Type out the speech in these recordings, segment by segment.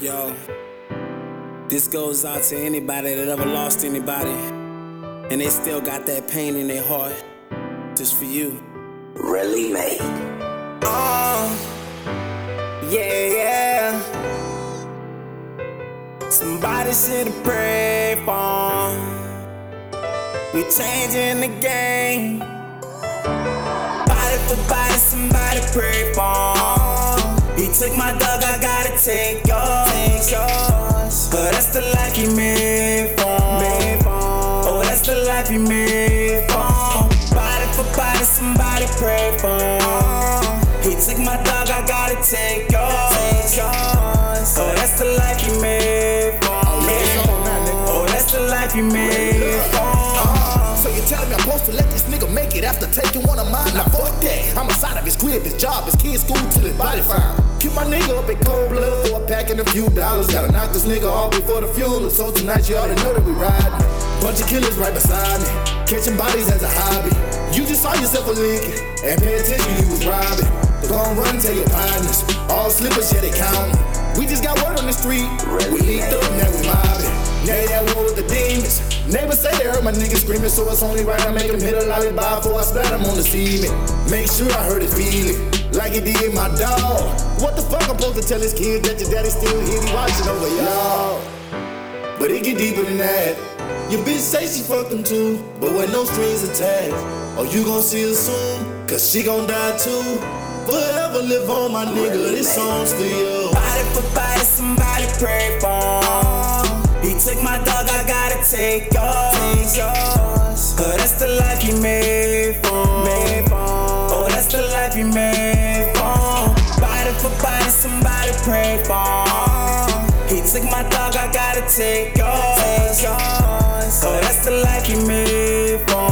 Yo, this goes out to anybody that ever lost anybody, and they still got that pain in their heart. Just for you. Really made. Oh, yeah. Somebody should have prayed for. We changing the game. Body for body, somebody prayed for. He took my dog, I gotta take yours. But that's the life he made for. Oh, that's the life he made for. Body for body, somebody pray for. He took my dog, I gotta take yours. Oh, that's the life he made for. Oh, that's the life he made for. So you tell me I'm supposed to let this nigga make it after taking one of mine? Now fuck that, I'm inside of his crib, his job, his kids, school, till his body found. Keep my nigga up in cold blood for a pack and a few dollars. Gotta knock this nigga off before the funeral. So tonight you already know that we riding. Bunch of killers right beside me, catching bodies as a hobby. You just saw yourself a leaking, and pay attention, you was robbing. They gon' run and tell your partners, all slippers, yeah, they countin'. We just got word on the street, we leaked up, now we mobbing. Now they at war with the demons. Neighbors say they heard my niggas screaming, so it's only right I make him hit a lollipop before I splat him on the cement. Make sure I heard his feeling like he did my dog. What the fuck I'm supposed to tell his kid that your daddy still here, he watching over y'all? But it get deeper than that. Your bitch say she fucked him too, but with no strings attached. Or you gon' see her soon, cause she gon' die too. Forever live on, my nigga, this song's for you. Body for body, somebody pray for. He took my dog, I gotta take yours. But that's the life he made for. Oh, that's the life you made for. Body for body, somebody pray for. He took my dog, I gotta take yours. Oh, that's the life you made for.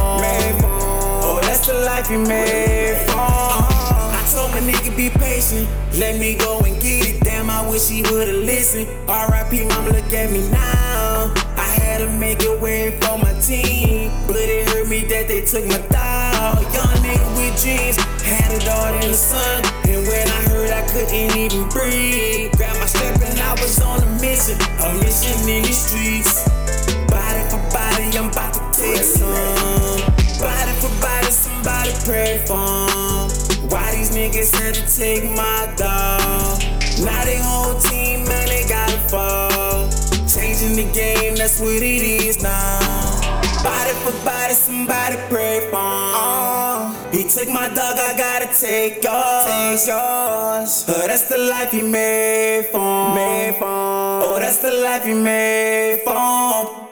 Oh, that's the life you made for. I told my nigga be patient, let me go and get it. Damn, I wish he would've listened. R.I.P. mama, look at me now. I had to make a way for my team, but it hurt me that they took my dog. Young nigga with dreams, had it all in the sun, and when I heard I couldn't even breathe, grabbed my strap and I was on a mission in these streets. Body for body, I'm about to take some. Body for body, somebody pray for. Why these niggas had to take my dog? Now they whole team, man, they gotta fall. Changing the game, that's what it is now. Body for body, somebody pray for. He took my dog, I gotta take yours. Oh, that's the life he made for. Oh, that's the life he made for.